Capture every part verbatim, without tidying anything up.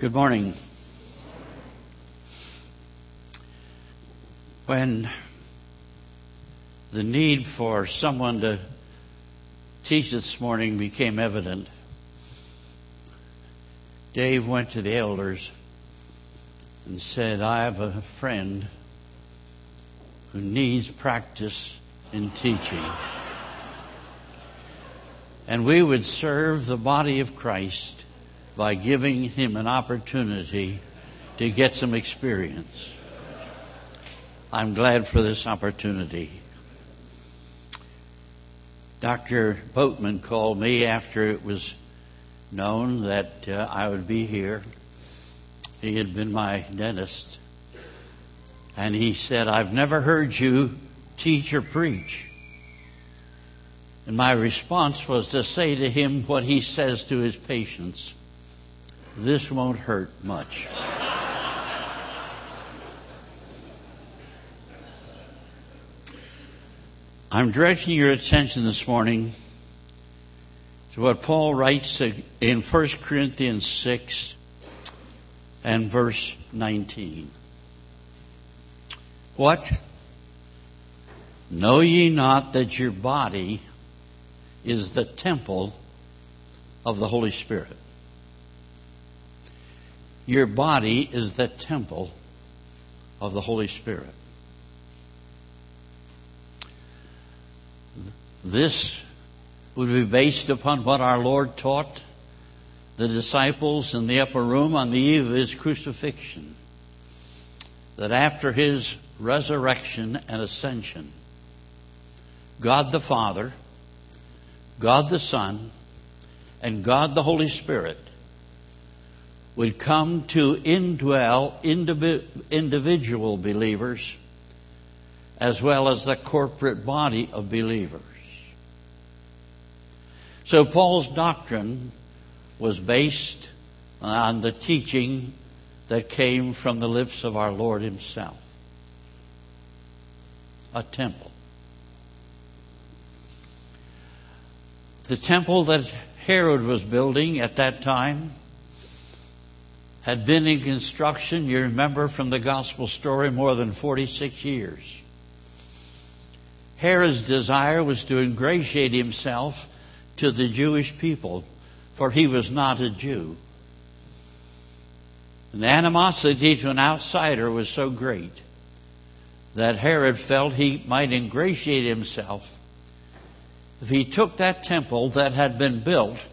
Good morning. When the need for someone to teach this morning became evident, Dave went to the elders and said, I have a friend who needs practice in teaching. And we would serve the body of Christ by giving him an opportunity to get some experience. I'm glad for this opportunity. Doctor Boatman called me after it was known that uh, I would be here. He had been my dentist. And he said, I've never heard you teach or preach. And my response was to say to him what he says to his patients. This won't hurt much. I'm directing your attention this morning to what Paul writes in First Corinthians six and verse nineteen. What? Know ye not that your body is the temple of the Holy Spirit? Your body is the temple of the Holy Spirit. This would be based upon what our Lord taught the disciples in the upper room on the eve of his crucifixion. That after his resurrection and ascension, God the Father, God the Son, and God the Holy Spirit would come to indwell individual believers as well as the corporate body of believers. So Paul's doctrine was based on the teaching that came from the lips of our Lord himself. A temple. The temple that Herod was building at that time had been in construction, you remember from the gospel story, more than forty-six years. Herod's desire was to ingratiate himself to the Jewish people, for he was not a Jew. And the animosity to an outsider was so great that Herod felt he might ingratiate himself if he took that temple that had been built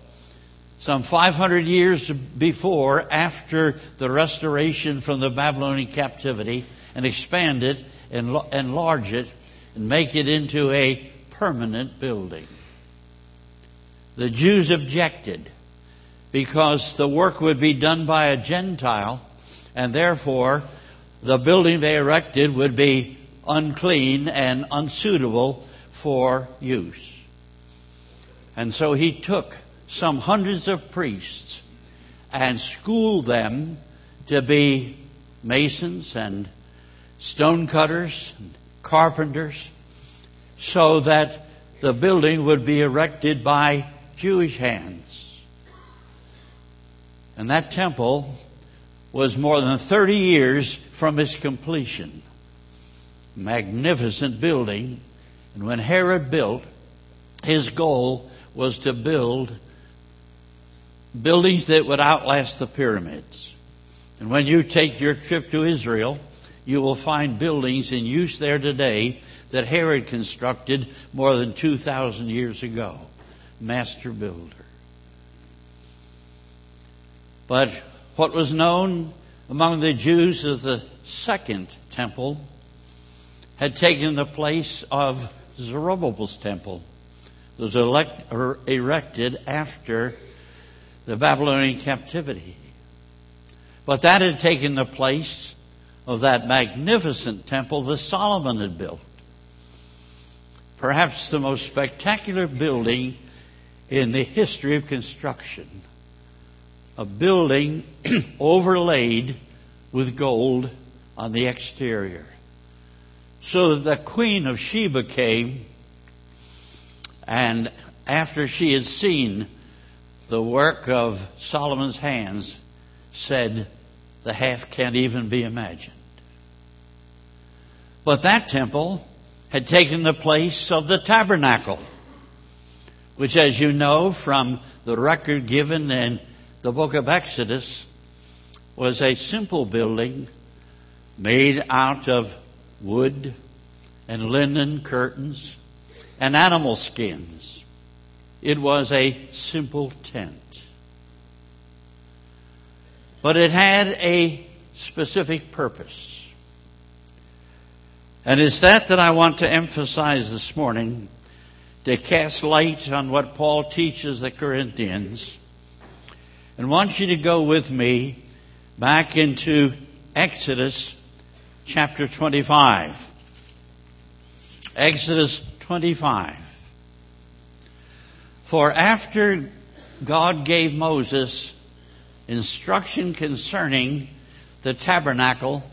some five hundred years before, after the restoration from the Babylonian captivity, and expand it and enlarge it and make it into a permanent building. The Jews objected because the work would be done by a Gentile, and therefore the building they erected would be unclean and unsuitable for use. And so he took some hundreds of priests and schooled them to be masons and stonecutters and carpenters, so that the building would be erected by Jewish hands. And that temple was more than thirty years from its completion. Magnificent building. And when Herod built, his goal was to build buildings that would outlast the pyramids. And when you take your trip to Israel, you will find buildings in use there today that Herod constructed more than two thousand years ago. Master builder. But what was known among the Jews as the second temple had taken the place of Zerubbabel's temple. It was elect, or erected after the Babylonian captivity. But that had taken the place of that magnificent temple that Solomon had built. Perhaps the most spectacular building in the history of construction. A building overlaid with gold on the exterior. So that the Queen of Sheba came, and after she had seen the work of Solomon's hands, said the half can't even be imagined. But that temple had taken the place of the tabernacle, which, as you know from the record given in the book of Exodus, was a simple building made out of wood and linen curtains and animal skins. It was a simple tent. But it had a specific purpose. And it's that that I want to emphasize this morning, to cast light on what Paul teaches the Corinthians. And I want you to go with me back into Exodus chapter twenty-five. Exodus twenty-five. For after God gave Moses instruction concerning the tabernacle,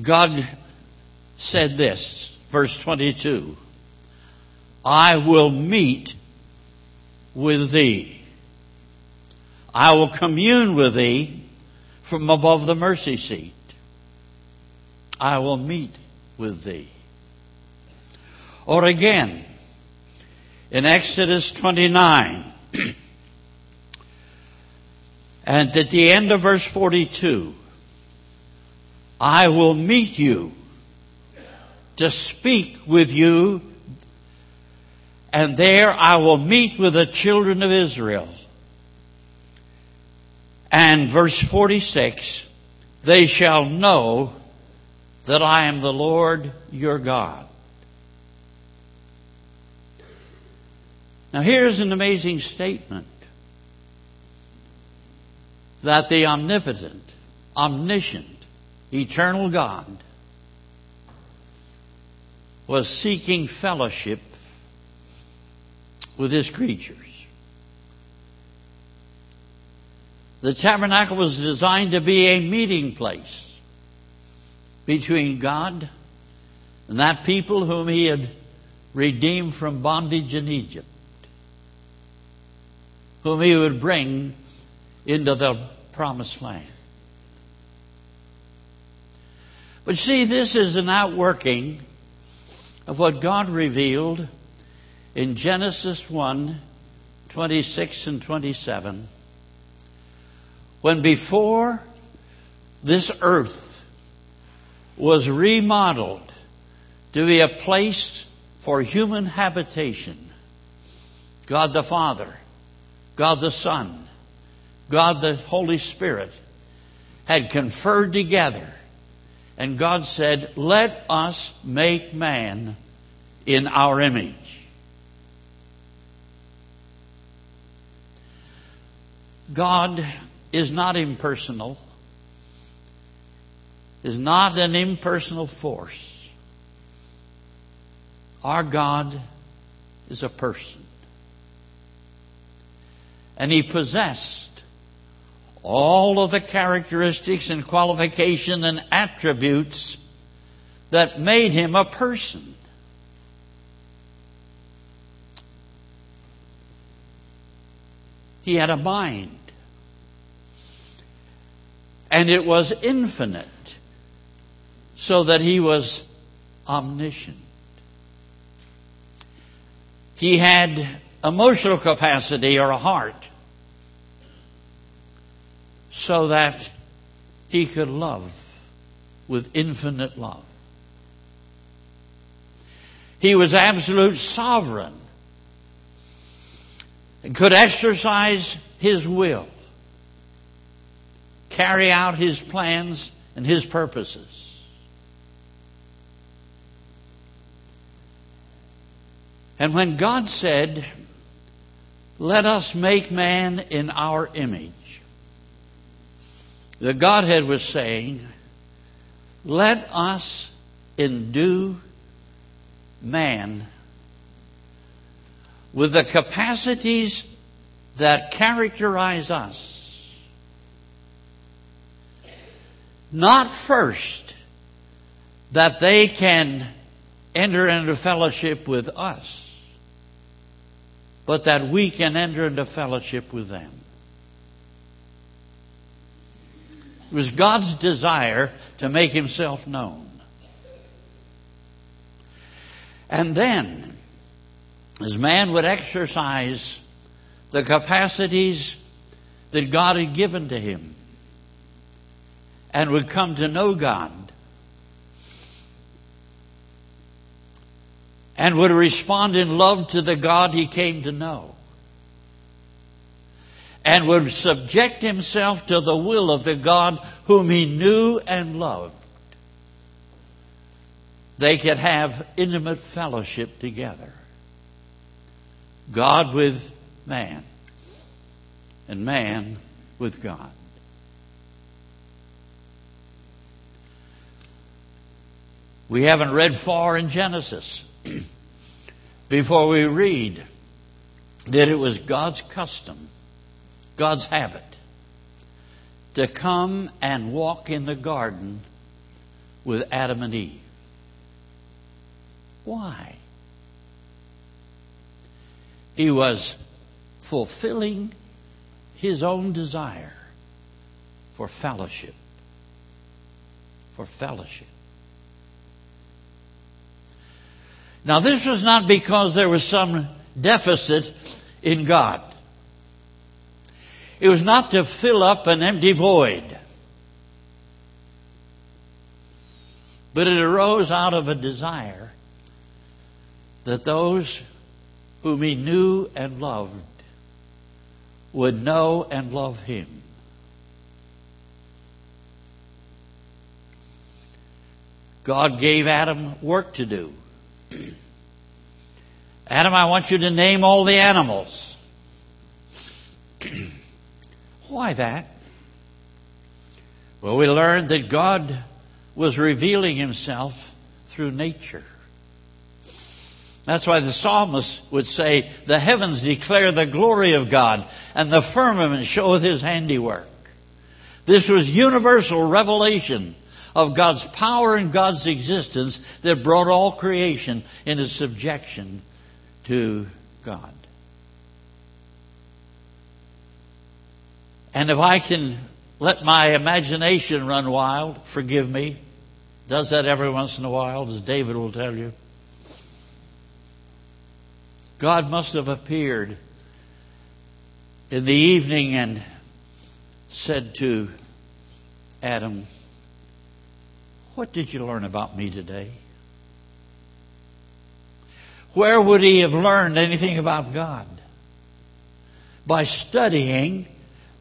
God said this, verse twenty-two, I will meet with thee. I will commune with thee from above the mercy seat. I will meet with thee. Or again, in Exodus twenty-nine, and at the end of verse forty-two, I will meet you to speak with you, and there I will meet with the children of Israel. And verse forty-six, they shall know that I am the Lord your God. Now here's an amazing statement, that the omnipotent, omniscient, eternal God was seeking fellowship with his creatures. The tabernacle was designed to be a meeting place between God and that people whom he had redeemed from bondage in Egypt, whom he would bring into the promised land. But see, this is an outworking of what God revealed in Genesis one, twenty-six and twenty-seven, when before this earth was remodeled to be a place for human habitation, God the Father, God the Son, God the Holy Spirit had conferred together. And God said, let us make man in our image. God is not impersonal, is not an impersonal force. Our God is a person. And he possessed all of the characteristics and qualification and attributes that made him a person. He had a mind. And it was infinite, so that he was omniscient. He had emotional capacity or a heart, so that he could love with infinite love. He was absolute sovereign and could exercise his will, carry out his plans and his purposes. And when God said, let us make man in our image, the Godhead was saying, let us endue man with the capacities that characterize us. Not first that they can enter into fellowship with us, but that we can enter into fellowship with them. It was God's desire to make himself known. And then, as man would exercise the capacities that God had given to him and would come to know God and would respond in love to the God he came to know and would subject himself to the will of the God whom he knew and loved, they could have intimate fellowship together. God with man, and man with God. We haven't read far in Genesis before we read that it was God's custom, God's habit, to come and walk in the garden with Adam and Eve. Why? He was fulfilling his own desire for fellowship. For fellowship. Now, this was not because there was some deficit in God. It was not to fill up an empty void. But it arose out of a desire that those whom he knew and loved would know and love him. God gave Adam work to do. Adam, I want you to name all the animals. Why that? Well, we learned that God was revealing himself through nature. That's why the psalmist would say, the heavens declare the glory of God, and the firmament showeth his handiwork. This was universal revelation of God's power and God's existence that brought all creation into subjection to God. And if I can let my imagination run wild, forgive me. Does that every once in a while, as David will tell you. God must have appeared in the evening and said to Adam, what did you learn about me today? Where would he have learned anything about God? By studying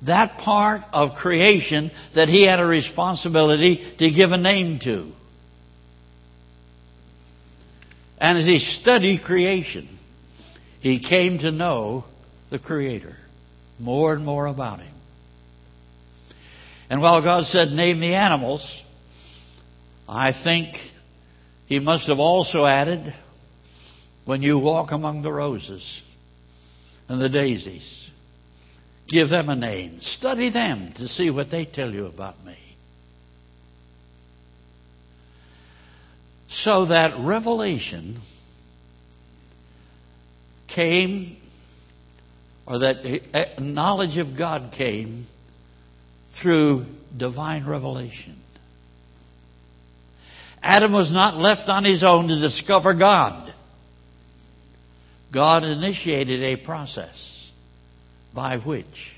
that part of creation that he had a responsibility to give a name to. And as he studied creation, he came to know the Creator, more and more about him. And while God said, name the animals, I think he must have also added, when you walk among the roses and the daisies, give them a name. Study them to see what they tell you about me. So that revelation came, or that knowledge of God came through divine revelation. Adam was not left on his own to discover God. God initiated a process by which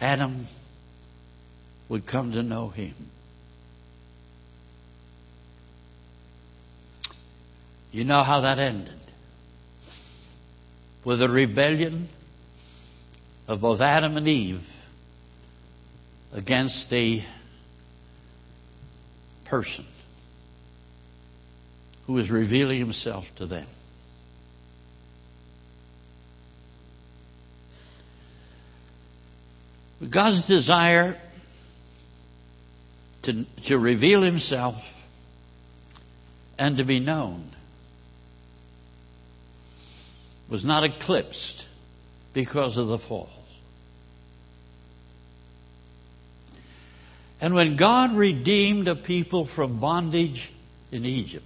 Adam would come to know him. You know how that ended. With the rebellion of both Adam and Eve against the person who was revealing himself to them. God's desire to, to reveal himself and to be known was not eclipsed because of the fall. And when God redeemed a people from bondage in Egypt,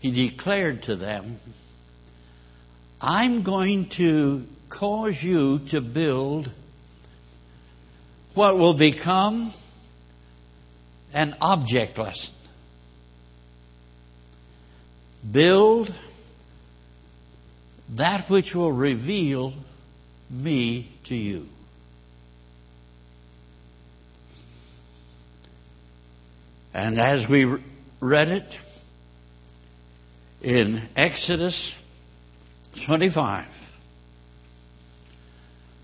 he declared to them, I'm going to cause you to build what will become an object lesson. Build that which will reveal me to you. And as we read it in Exodus twenty-five,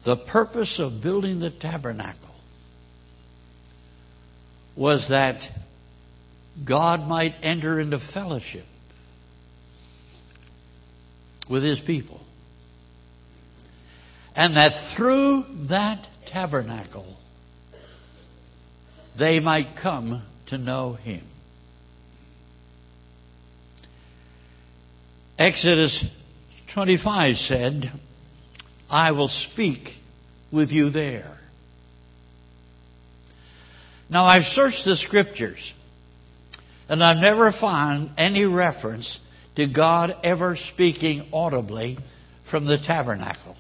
the purpose of building the tabernacle was that God might enter into fellowship with His people. And that through that tabernacle, they might come to know Him. Exodus twenty-five said, I will speak with you there. Now I've searched the scriptures, and I've never found any reference to God ever speaking audibly from the tabernacle.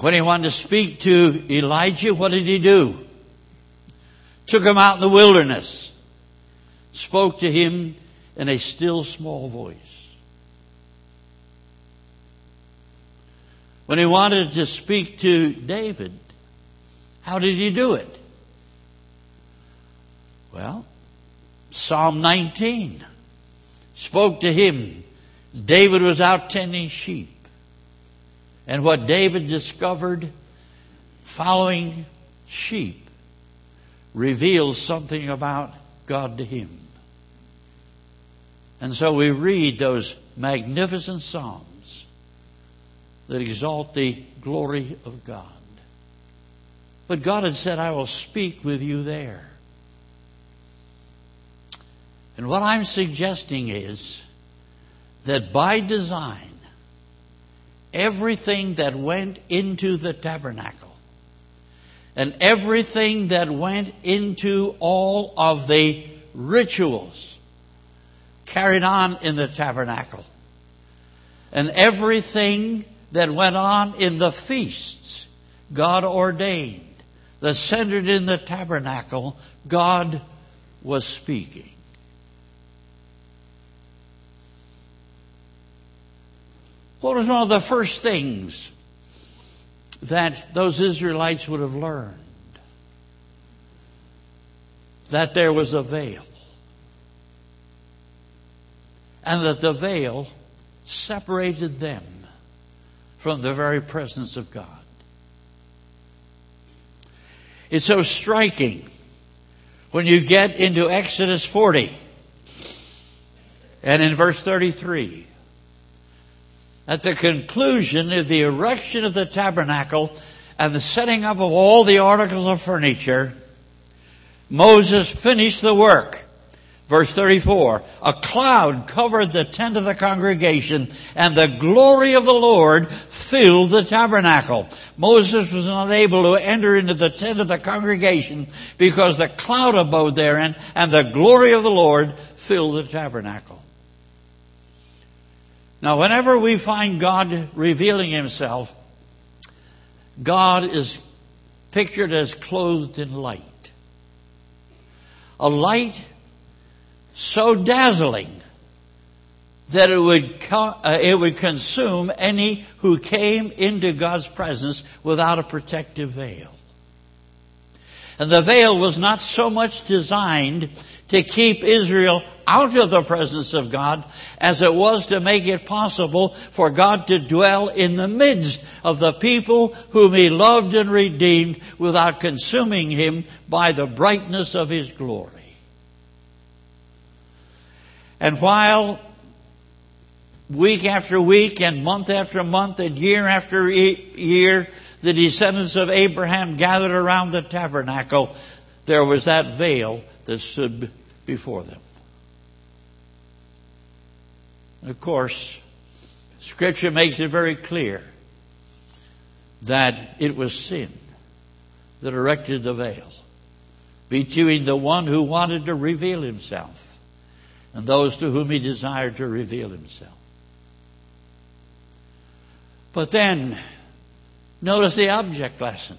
When He wanted to speak to Elijah, what did He do? Took him out in the wilderness. Spoke to him in a still small voice. When He wanted to speak to David, how did He do it? Well, Psalm nineteen spoke to him. David was out tending sheep. And what David discovered following sheep reveals something about God to him. And so we read those magnificent psalms that exalt the glory of God. But God had said, I will speak with you there. And what I'm suggesting is that by design, everything that went into the tabernacle and everything that went into all of the rituals carried on in the tabernacle and everything that went on in the feasts God ordained, that centered in the tabernacle, God was speaking. What was one of the first things that those Israelites would have learned? That there was a veil. And that the veil separated them from the very presence of God. It's so striking when you get into Exodus forty and in verse thirty-three. At the conclusion of the erection of the tabernacle and the setting up of all the articles of furniture, Moses finished the work. Verse thirty-four, a cloud covered the tent of the congregation, and the glory of the Lord filled the tabernacle. Moses was not able to enter into the tent of the congregation because the cloud abode therein, and the glory of the Lord filled the tabernacle. Now, whenever we find God revealing Himself, God is pictured as clothed in light. A light so dazzling that it would co- uh, it would consume any who came into God's presence without a protective veil. And the veil was not so much designed to keep Israel out of the presence of God as it was to make it possible for God to dwell in the midst of the people whom He loved and redeemed without consuming him by the brightness of His glory. And while week after week and month after month and year after year the descendants of Abraham gathered around the tabernacle, there was that veil that stood before them. And of course, Scripture makes it very clear that it was sin that erected the veil between the one who wanted to reveal Himself and those to whom He desired to reveal Himself. But then, Notice the object lesson.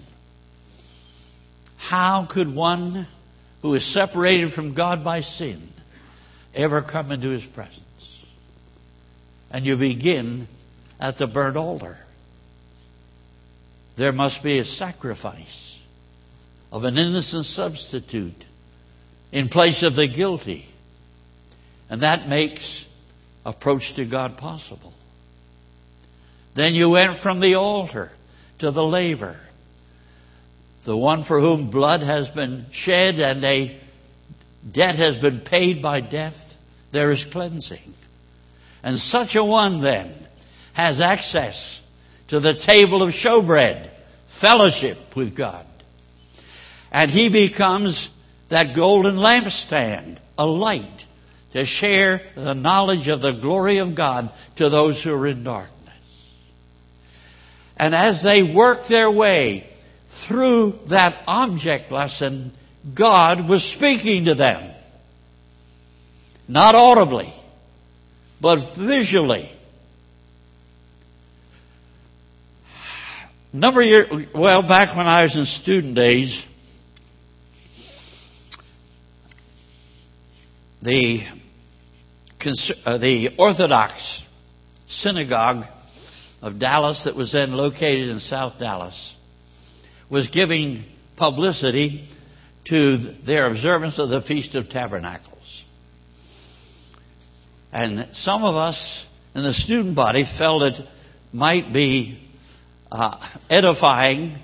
How could one who is separated from God by sin ever come into his presence? And you begin at the burnt altar. There must be a sacrifice of an innocent substitute in place of the guilty. And that makes approach to God possible. Then you went from the altar to the laver, the one for whom blood has been shed and a debt has been paid by death. There is cleansing. And such a one then has access to the table of showbread, fellowship with God. And he becomes that golden lampstand, a light to share the knowledge of the glory of God to those who are in darkness. And as they work their way through that object lesson, God was speaking to them. Not audibly, but visually. Number of years, well, back when I was in student days, the uh, the Orthodox synagogue of Dallas, that was then located in South Dallas, was giving publicity to their observance of the Feast of Tabernacles. And some of us in the student body felt it might be uh, edifying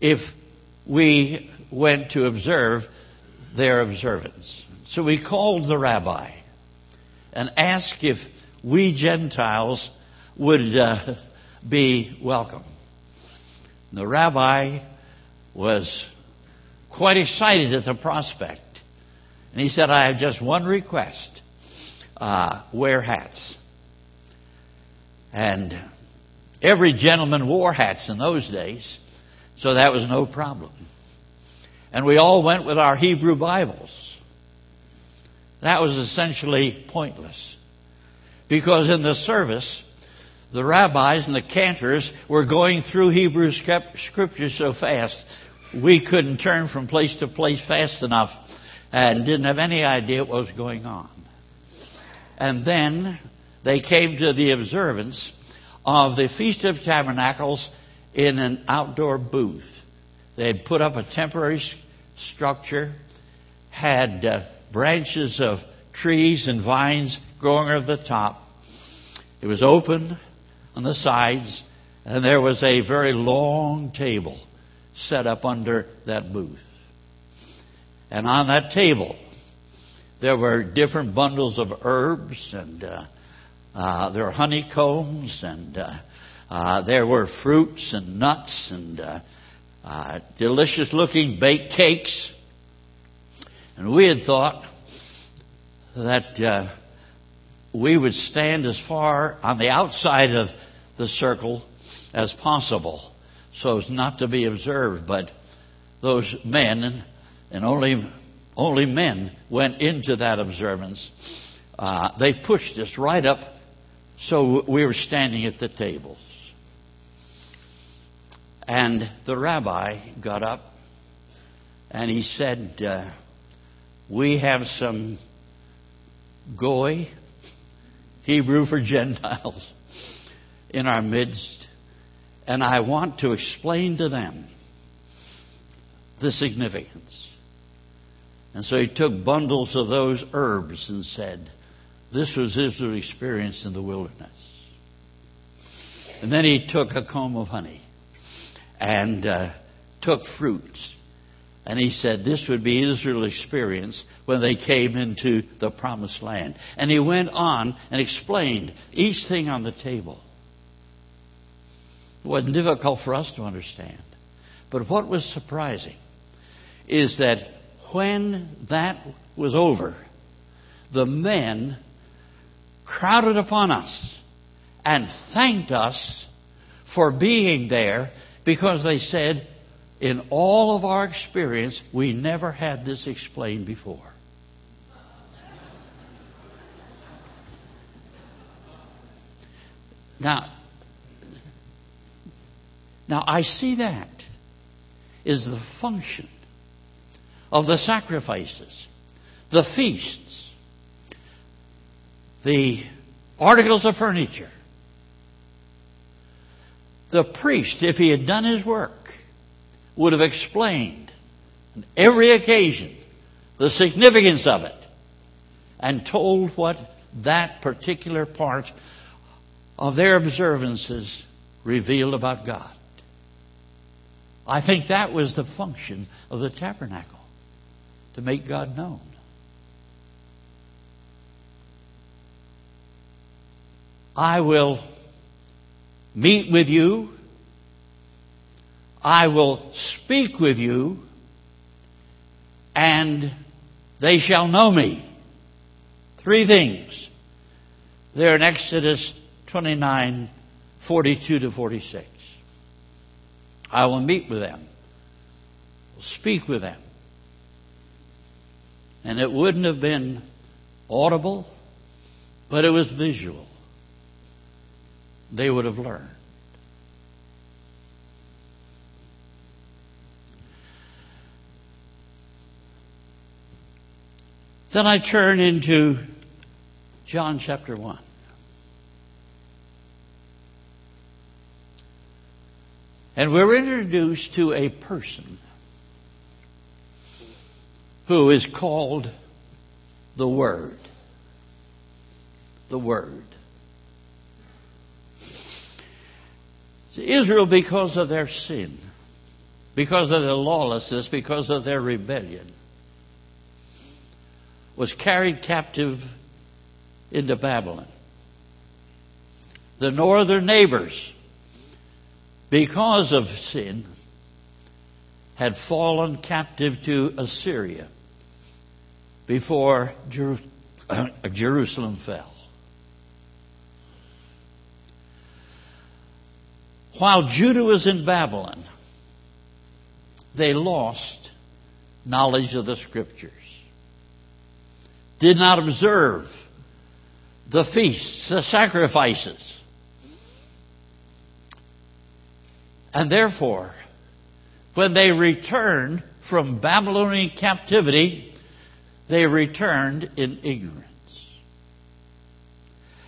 if we went to observe their observance. So we called the rabbi and asked if we Gentiles would uh, be welcome. And the rabbi was quite excited at the prospect. And he said, I have just one request. Uh, wear hats. And every gentleman wore hats in those days, so that was no problem. And we all went with our Hebrew Bibles. That was essentially pointless, because in the service, the rabbis and the cantors were going through Hebrew scripture so fast, we couldn't turn from place to place fast enough and didn't have any idea what was going on. And then they came to the observance of the Feast of Tabernacles in an outdoor booth. They had put up a temporary structure, had Uh, branches of trees and vines growing over the top. It was open on the sides, and there was a very long table set up under that booth. And on that table, there were different bundles of herbs, and uh, uh, there were honeycombs, and uh, uh, there were fruits and nuts, and uh, uh, delicious-looking baked cakes. And we had thought that uh, we would stand as far on the outside of the circle as possible so as not to be observed. But those men, and only only men, went into that observance. Uh, they pushed us right up so we were standing at the tables. And the rabbi got up and he said, Uh, we have some goy, Hebrew for Gentiles, in our midst, and I want to explain to them the significance. And so he took bundles of those herbs and said, this was Israel's experience in the wilderness. And then he took a comb of honey and uh, took fruits. And he said this would be Israel's experience when they came into the promised land. And he went on and explained each thing on the table. It wasn't difficult for us to understand. But what was surprising is that when that was over, the men crowded upon us and thanked us for being there, because they said, in all of our experience, we never had this explained before. Now, Now, I see that is the function of the sacrifices, the feasts, the articles of furniture. The priest, if he had done his work, would have explained on every occasion the significance of it and told what that particular part of their observances revealed about God. I think that was the function of the tabernacle, to make God known. I will meet with you. I will speak with you. And they shall know me. Three things. They're in Exodus twenty-nine, forty-two to forty-six. I will meet with them. I will speak with them. And it wouldn't have been audible, but it was visual. They would have learned. Then I turn into John chapter one. And we're introduced to a person who is called the Word. The Word. Israel, because of their sin, because of their lawlessness, because of their rebellion, was carried captive into Babylon. The northern neighbors, because of sin, had fallen captive to Assyria before Jer- Jerusalem fell. While Judah was in Babylon, they lost knowledge of the Scriptures, did not observe the feasts, the sacrifices. And therefore, when they returned from Babylonian captivity, they returned in ignorance.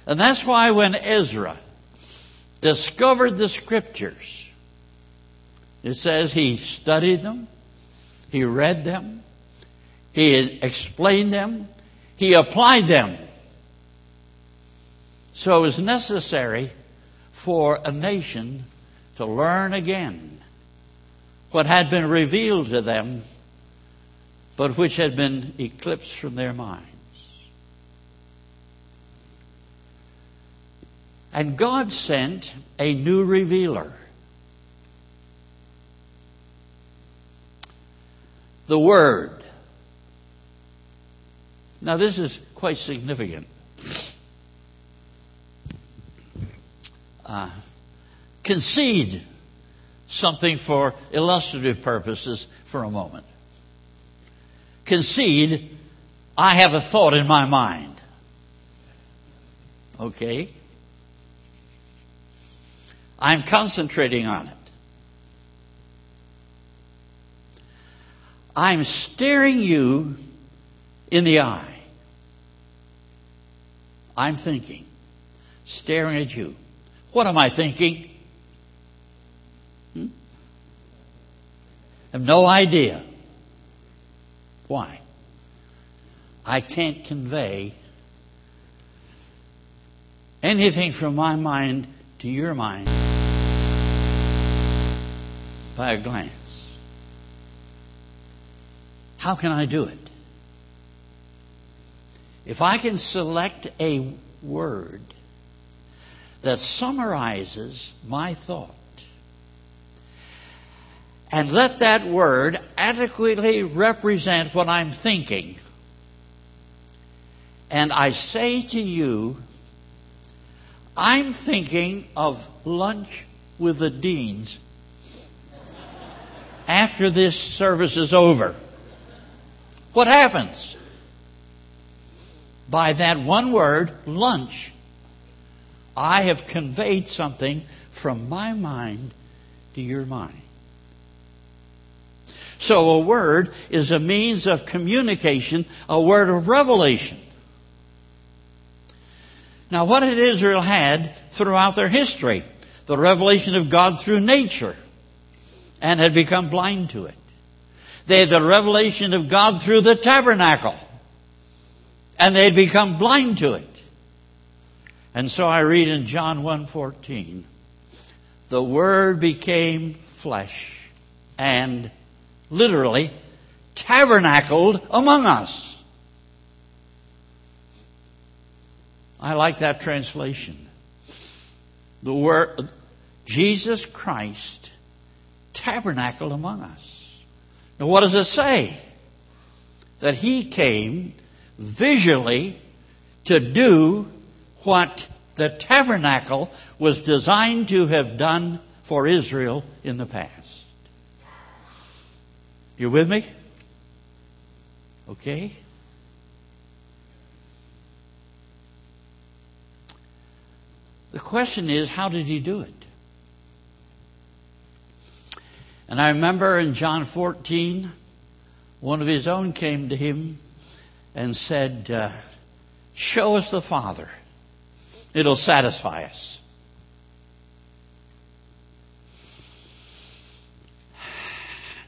And that's why when Ezra discovered the Scriptures, it says he studied them, he read them, he explained them, he applied them. So it was necessary for a nation to learn again what had been revealed to them, but which had been eclipsed from their minds. And God sent a new revealer. The Word. Now this is quite significant. Uh, concede something for illustrative purposes for a moment. Concede, I have a thought in my mind. Okay? I'm concentrating on it. I'm staring you in the eye. I'm thinking, staring at you. What am I thinking? I have no idea. Why? I can't convey anything from my mind to your mind by a glance. How can I do it? If I can select a word that summarizes my thought, and let that word adequately represent what I'm thinking, and I say to you, I'm thinking of lunch with the deans after this service is over. What happens? By that one word, lunch, I have conveyed something from my mind to your mind. So a word is a means of communication, a word of revelation. Now, what had Israel had throughout their history? The revelation of God through nature, and had become blind to it. They had the revelation of God through the tabernacle, and they had become blind to it. And so I read in John one fourteen, the Word became flesh and literally tabernacled among us. I like that translation. The word Jesus Christ tabernacled among us. Now, what does it say? That he came visually to do what the tabernacle was designed to have done for Israel in the past. You with me? Okay. The question is, how did he do it? And I remember in John fourteen, one of his own came to him and said, uh, show us the Father. It'll satisfy us.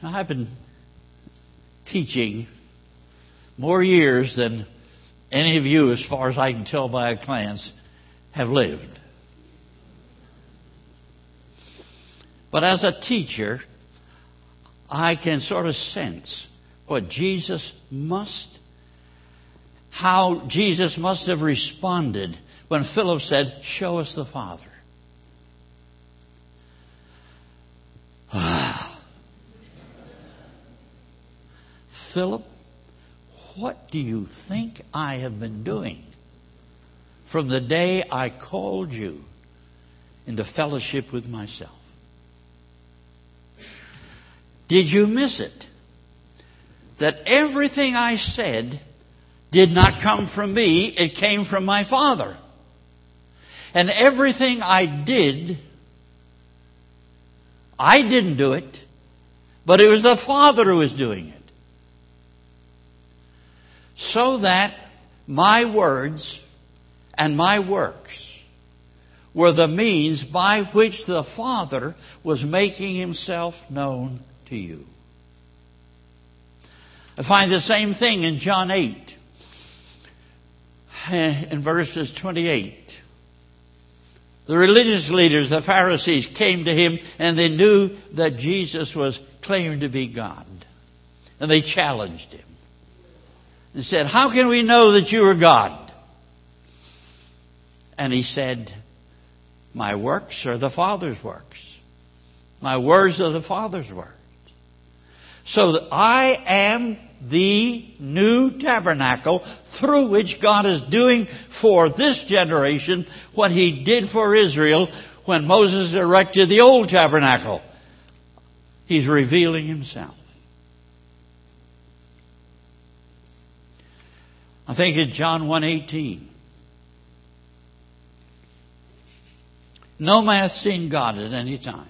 Now, I've been teaching more years than any of you, as far as I can tell by a glance, have lived. But as a teacher, I can sort of sense what Jesus must, how Jesus must have responded when Philip said, show us the Father. Philip, what do you think I have been doing from the day I called you into fellowship with myself? Did you miss it? That everything I said did not come from me, it came from my Father. And everything I did, I didn't do it, but it was the Father who was doing it. So that my words and my works were the means by which the Father was making himself known to you. I find the same thing in John eight, in verses twenty-eight. The religious leaders, the Pharisees, came to him and they knew that Jesus was claimed to be God. And they challenged him and said, how can we know that you are God? And he said, my works are the Father's works. My words are the Father's words. So that I am the new tabernacle through which God is doing for this generation what he did for Israel when Moses erected the old tabernacle. He's revealing himself. I think it's John one eighteen. No man hath seen God at any time,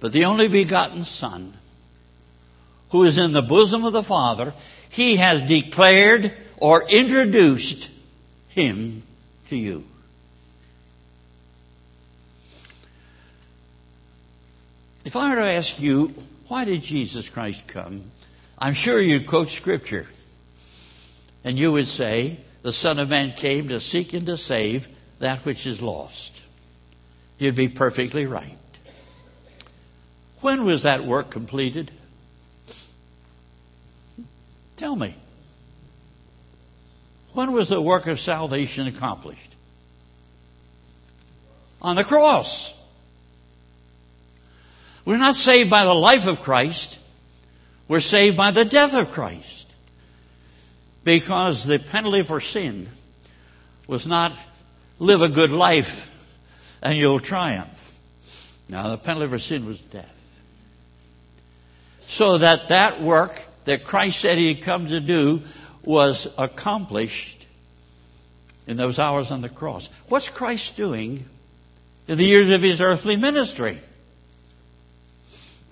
but the only begotten Son, who is in the bosom of the Father, he has declared or introduced him to you. If I were to ask you, why did Jesus Christ come? I'm sure you'd quote Scripture. And you would say, the Son of Man came to seek and to save that which is lost. You'd be perfectly right. When was that work completed? Tell me. When was the work of salvation accomplished? On the cross. We're not saved by the life of Christ. We're saved by the death of Christ. Because the penalty for sin was not live a good life and you'll triumph. No, the penalty for sin was death. So that that work that Christ said he had come to do was accomplished in those hours on the cross. What's Christ doing in the years of his earthly ministry?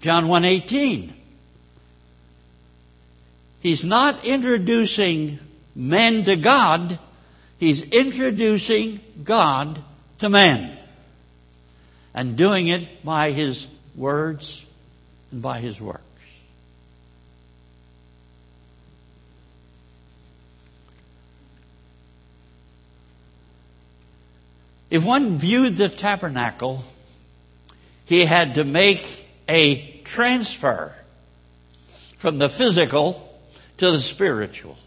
John one eighteen. He's not introducing man to God. He's introducing God to man. And doing it by his words and by his works. If one viewed the tabernacle, he had to make a transfer from the physical to the spiritual.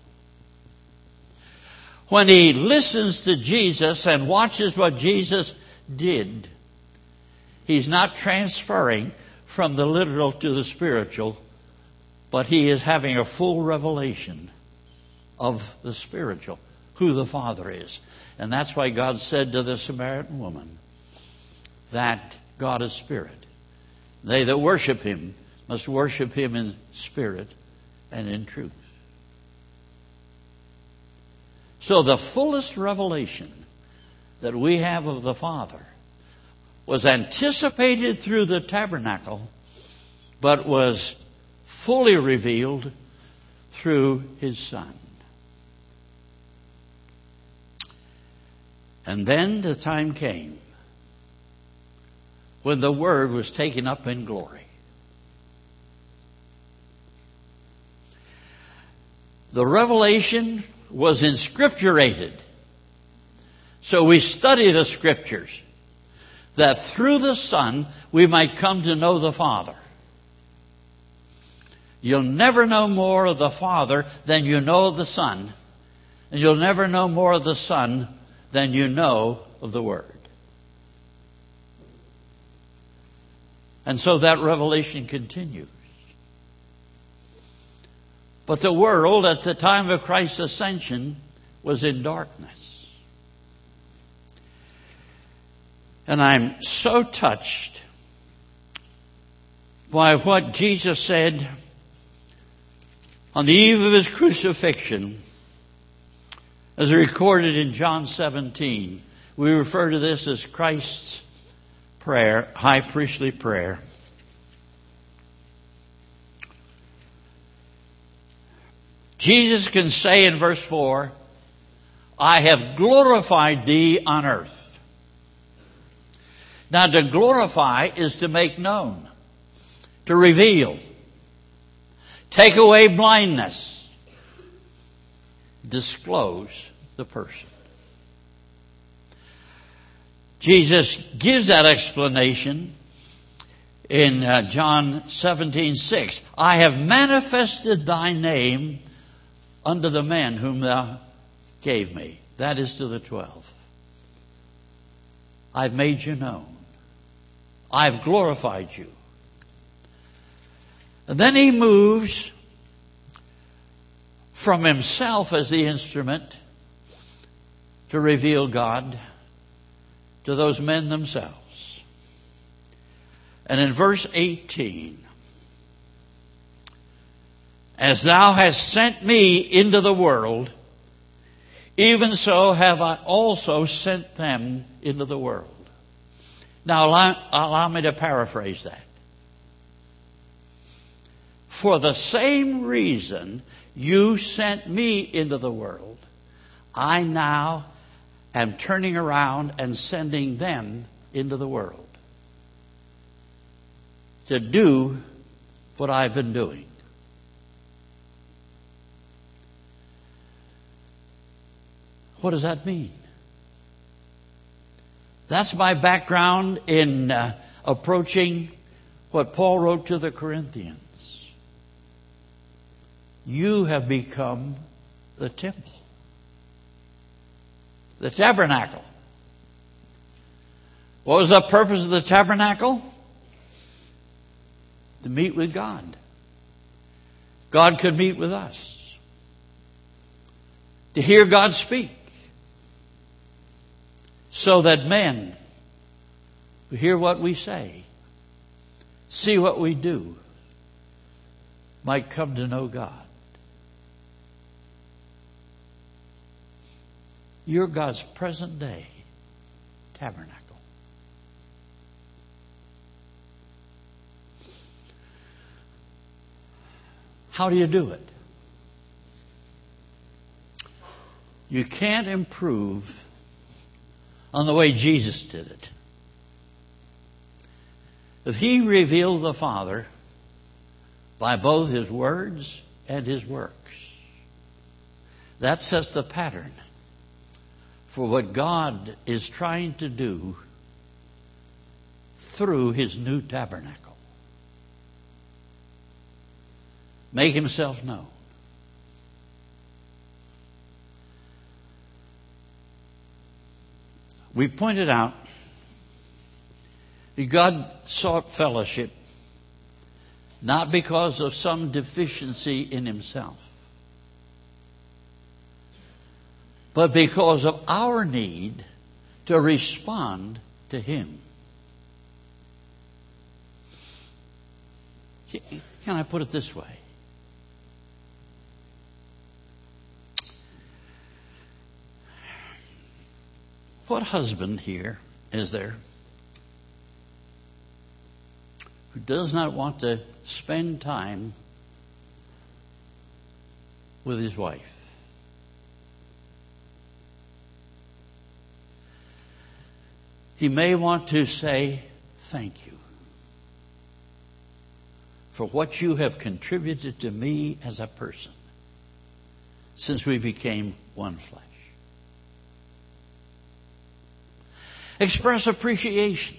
When he listens to Jesus and watches what Jesus did, he's not transferring from the literal to the spiritual, but he is having a full revelation of the spiritual, who the Father is. And that's why God said to the Samaritan woman that God is spirit. They that worship him must worship him in spirit and in truth. So the fullest revelation that we have of the Father was anticipated through the tabernacle, but was fully revealed through his Son. And then the time came when the Word was taken up in glory. The revelation was inscripturated. So we study the Scriptures, that through the Son we might come to know the Father. You'll never know more of the Father than you know of the Son. And you'll never know more of the Son than you know of the Word. And so that revelation continues. But the world at the time of Christ's ascension was in darkness. And I'm so touched by what Jesus said on the eve of his crucifixion, as recorded in John seventeen. We refer to this as Christ's prayer, high priestly prayer. Jesus can say in verse four, I have glorified thee on earth. Now, to glorify is to make known, to reveal, take away blindness, disclose the person. Jesus gives that explanation in uh, John seventeen six. I have manifested thy name unto the men whom thou gave me. That is to the twelve. I've made you known. I've glorified you. And then he moves from himself as the instrument to reveal God to those men themselves. And in verse eighteen, as thou hast sent me into the world, even so have I also sent them into the world. Now allow, allow me to paraphrase that. For the same reason you sent me into the world, I now am turning around and sending them into the world to do what I've been doing. What does that mean? That's my background in uh, approaching what Paul wrote to the Corinthians. You have become the temple, the tabernacle. What was the purpose of the tabernacle? To meet with God. God could meet with us. To hear God speak. So that men who hear what we say, see what we do, might come to know God. You're God's present day tabernacle. How do you do it? You can't improve on the way Jesus did it. If he revealed the Father by both his words and his works, that sets the pattern for what God is trying to do through his new tabernacle. Make himself known. We pointed out that God sought fellowship not because of some deficiency in himself, but because of our need to respond to him. Can I put it this way? What husband here is there who does not want to spend time with his wife? He may want to say thank you for what you have contributed to me as a person since we became one flesh. Express appreciation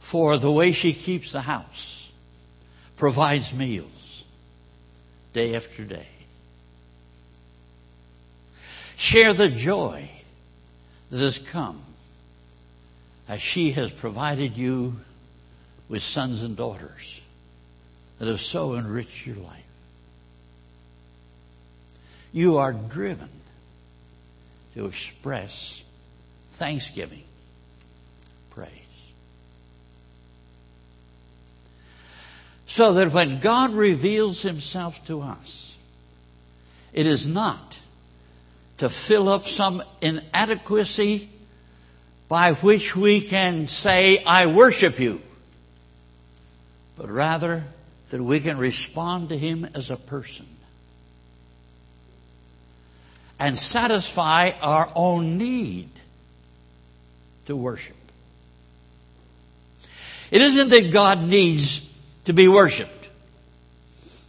for the way she keeps the house, provides meals day after day. Share the joy that has come as she has provided you with sons and daughters that have so enriched your life. You are driven to express thanksgiving, praise. So that when God reveals himself to us, it is not to fill up some inadequacy by which we can say, I worship you, but rather that we can respond to him as a person and satisfy our own need to worship. It isn't that God needs to be worshiped,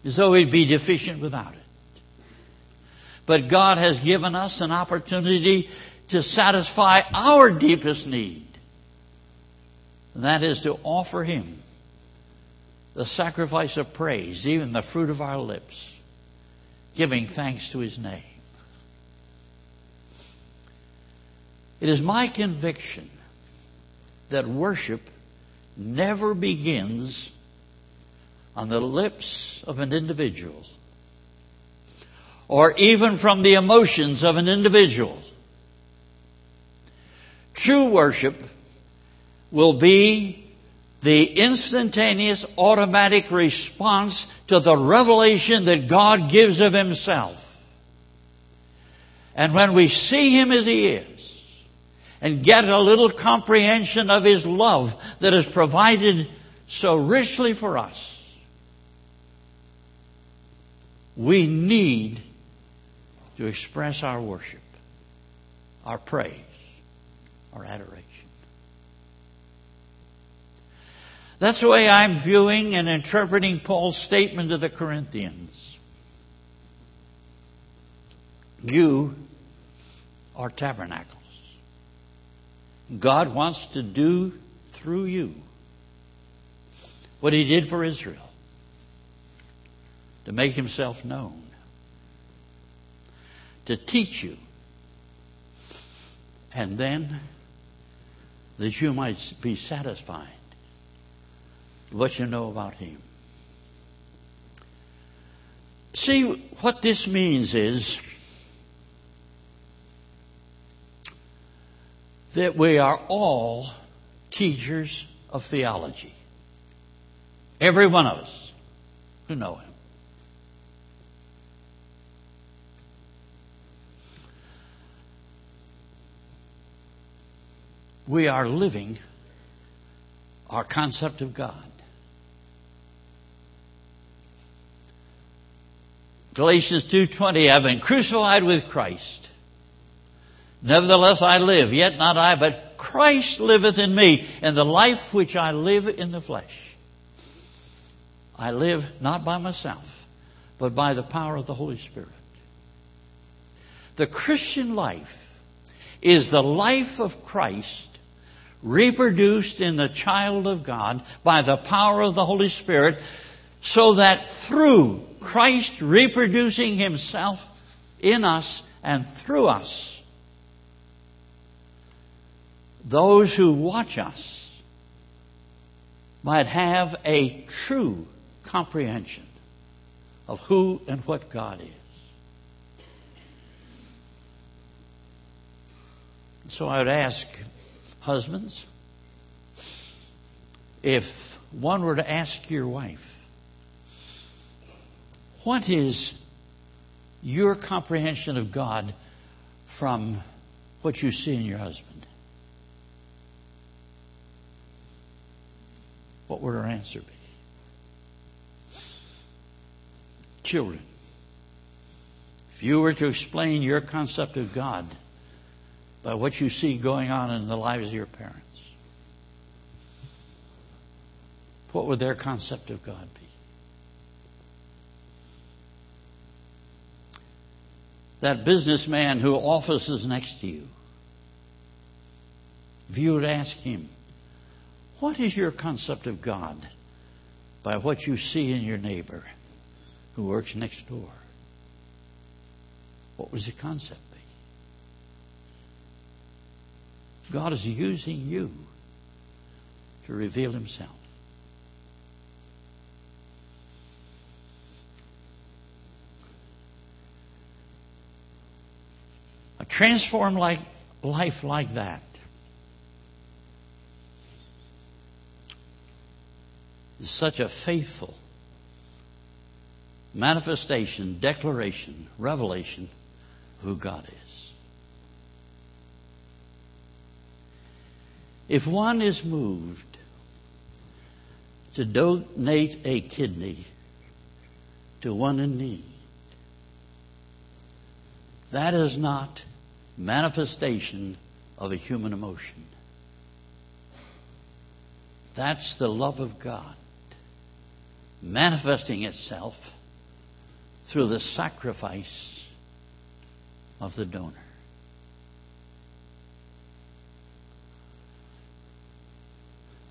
as though he'd be deficient without it. But God has given us an opportunity to satisfy our deepest need. And that is to offer him the sacrifice of praise, even the fruit of our lips, giving thanks to his name. It is my conviction that worship never begins on the lips of an individual or even from the emotions of an individual. True worship will be the instantaneous, automatic response to the revelation that God gives of himself. And when we see him as he is, and get a little comprehension of his love that is provided so richly for us, we need to express our worship, our praise, our adoration. That's the way I'm viewing and interpreting Paul's statement to the Corinthians. You are tabernacle. God wants to do through you what he did for Israel, to make himself known, to teach you, and then that you might be satisfied with what you know about him. See, what this means is that we are all teachers of theology. Every one of us who know him. We are living our concept of God Galatians two twenty, I've been crucified with Christ. Nevertheless I live, yet not I, but Christ liveth in me, and the life which I live in the flesh, I live not by myself, but by the power of the Holy Spirit. The Christian life is the life of Christ reproduced in the child of God by the power of the Holy Spirit, so that through Christ reproducing himself in us and through us, those who watch us might have a true comprehension of who and what God is. So I would ask husbands, if one were to ask your wife, what is your comprehension of God from what you see in your husband? What would her answer be? Children, if you were to explain your concept of God by what you see going on in the lives of your parents, what would their concept of God be? That businessman who offices next to you, if you would ask him, what is your concept of God by what you see in your neighbor who works next door? What would the concept be? God is using you to reveal himself. A transformed like, life like that is such a faithful manifestation, declaration, revelation of who God is. If one is moved to donate a kidney to one in need, that is not manifestation of a human emotion. That's the love of God manifesting itself through the sacrifice of the donor.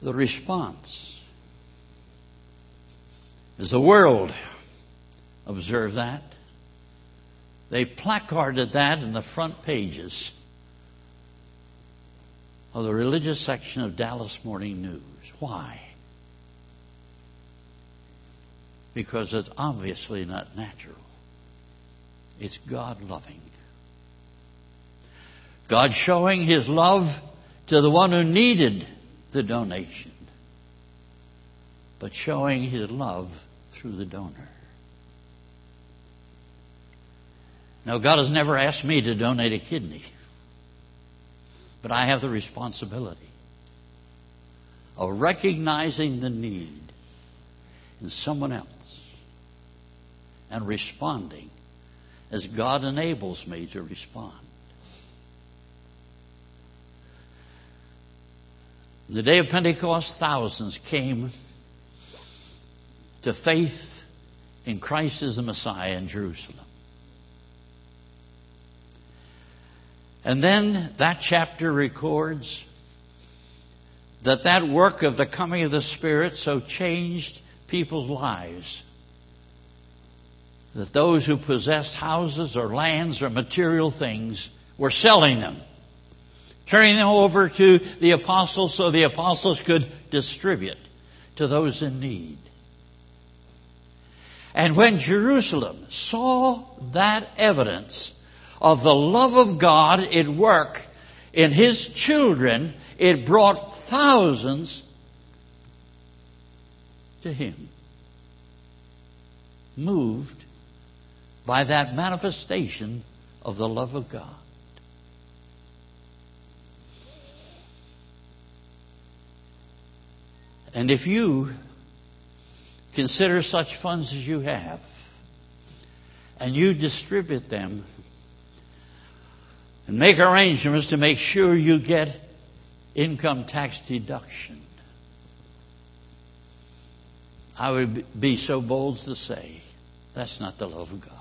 The response is the world observed that. They placarded that in the front pages of the religious section of Dallas Morning News. Why? Because it's obviously not natural. It's God loving. God showing his love to the one who needed the donation, but showing his love through the donor. Now, God has never asked me to donate a kidney, but I have the responsibility of recognizing the need in someone else and responding as God enables me to respond. On the day of Pentecost, thousands came to faith in Christ as the Messiah in Jerusalem. And then that chapter records that that work of the coming of the Spirit so changed people's lives that those who possessed houses or lands or material things were selling them, turning them over to the apostles so the apostles could distribute to those in need. And when Jerusalem saw that evidence of the love of God at work in his children, it brought thousands to him, moved by that manifestation of the love of God. And if you consider such funds as you have and you distribute them and make arrangements to make sure you get income tax deduction. I would be so bold to say that's not the love of God.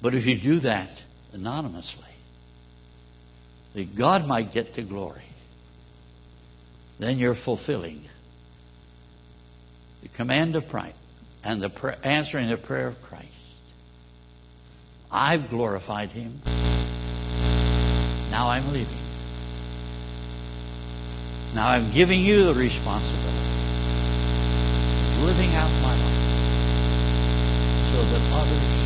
But if you do that anonymously, that God might get the glory, then you're fulfilling the command of Christ and the prayer, answering the prayer of Christ. I've glorified Him. Now I'm leaving. Now I'm giving you the responsibility of living out my life so that others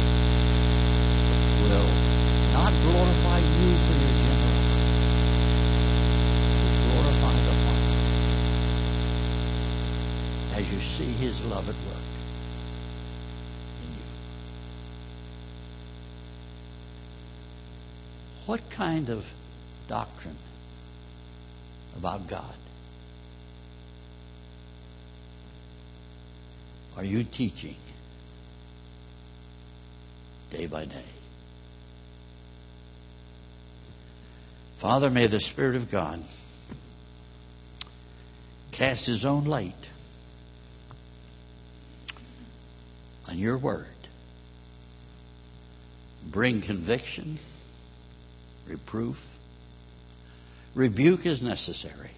will not glorify you for your generosity, but glorify the Father as you see His love at work in you. What kind of doctrine about God are you teaching day by day? Father, may the Spirit of God cast His own light on Your Word. Bring conviction, reproof, rebuke is necessary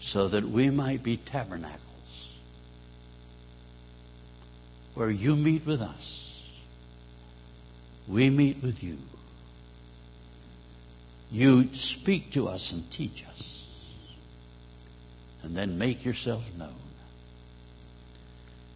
so that we might be tabernacles where You meet with us, we meet with You. You speak to us and teach us, and then make Yourself known.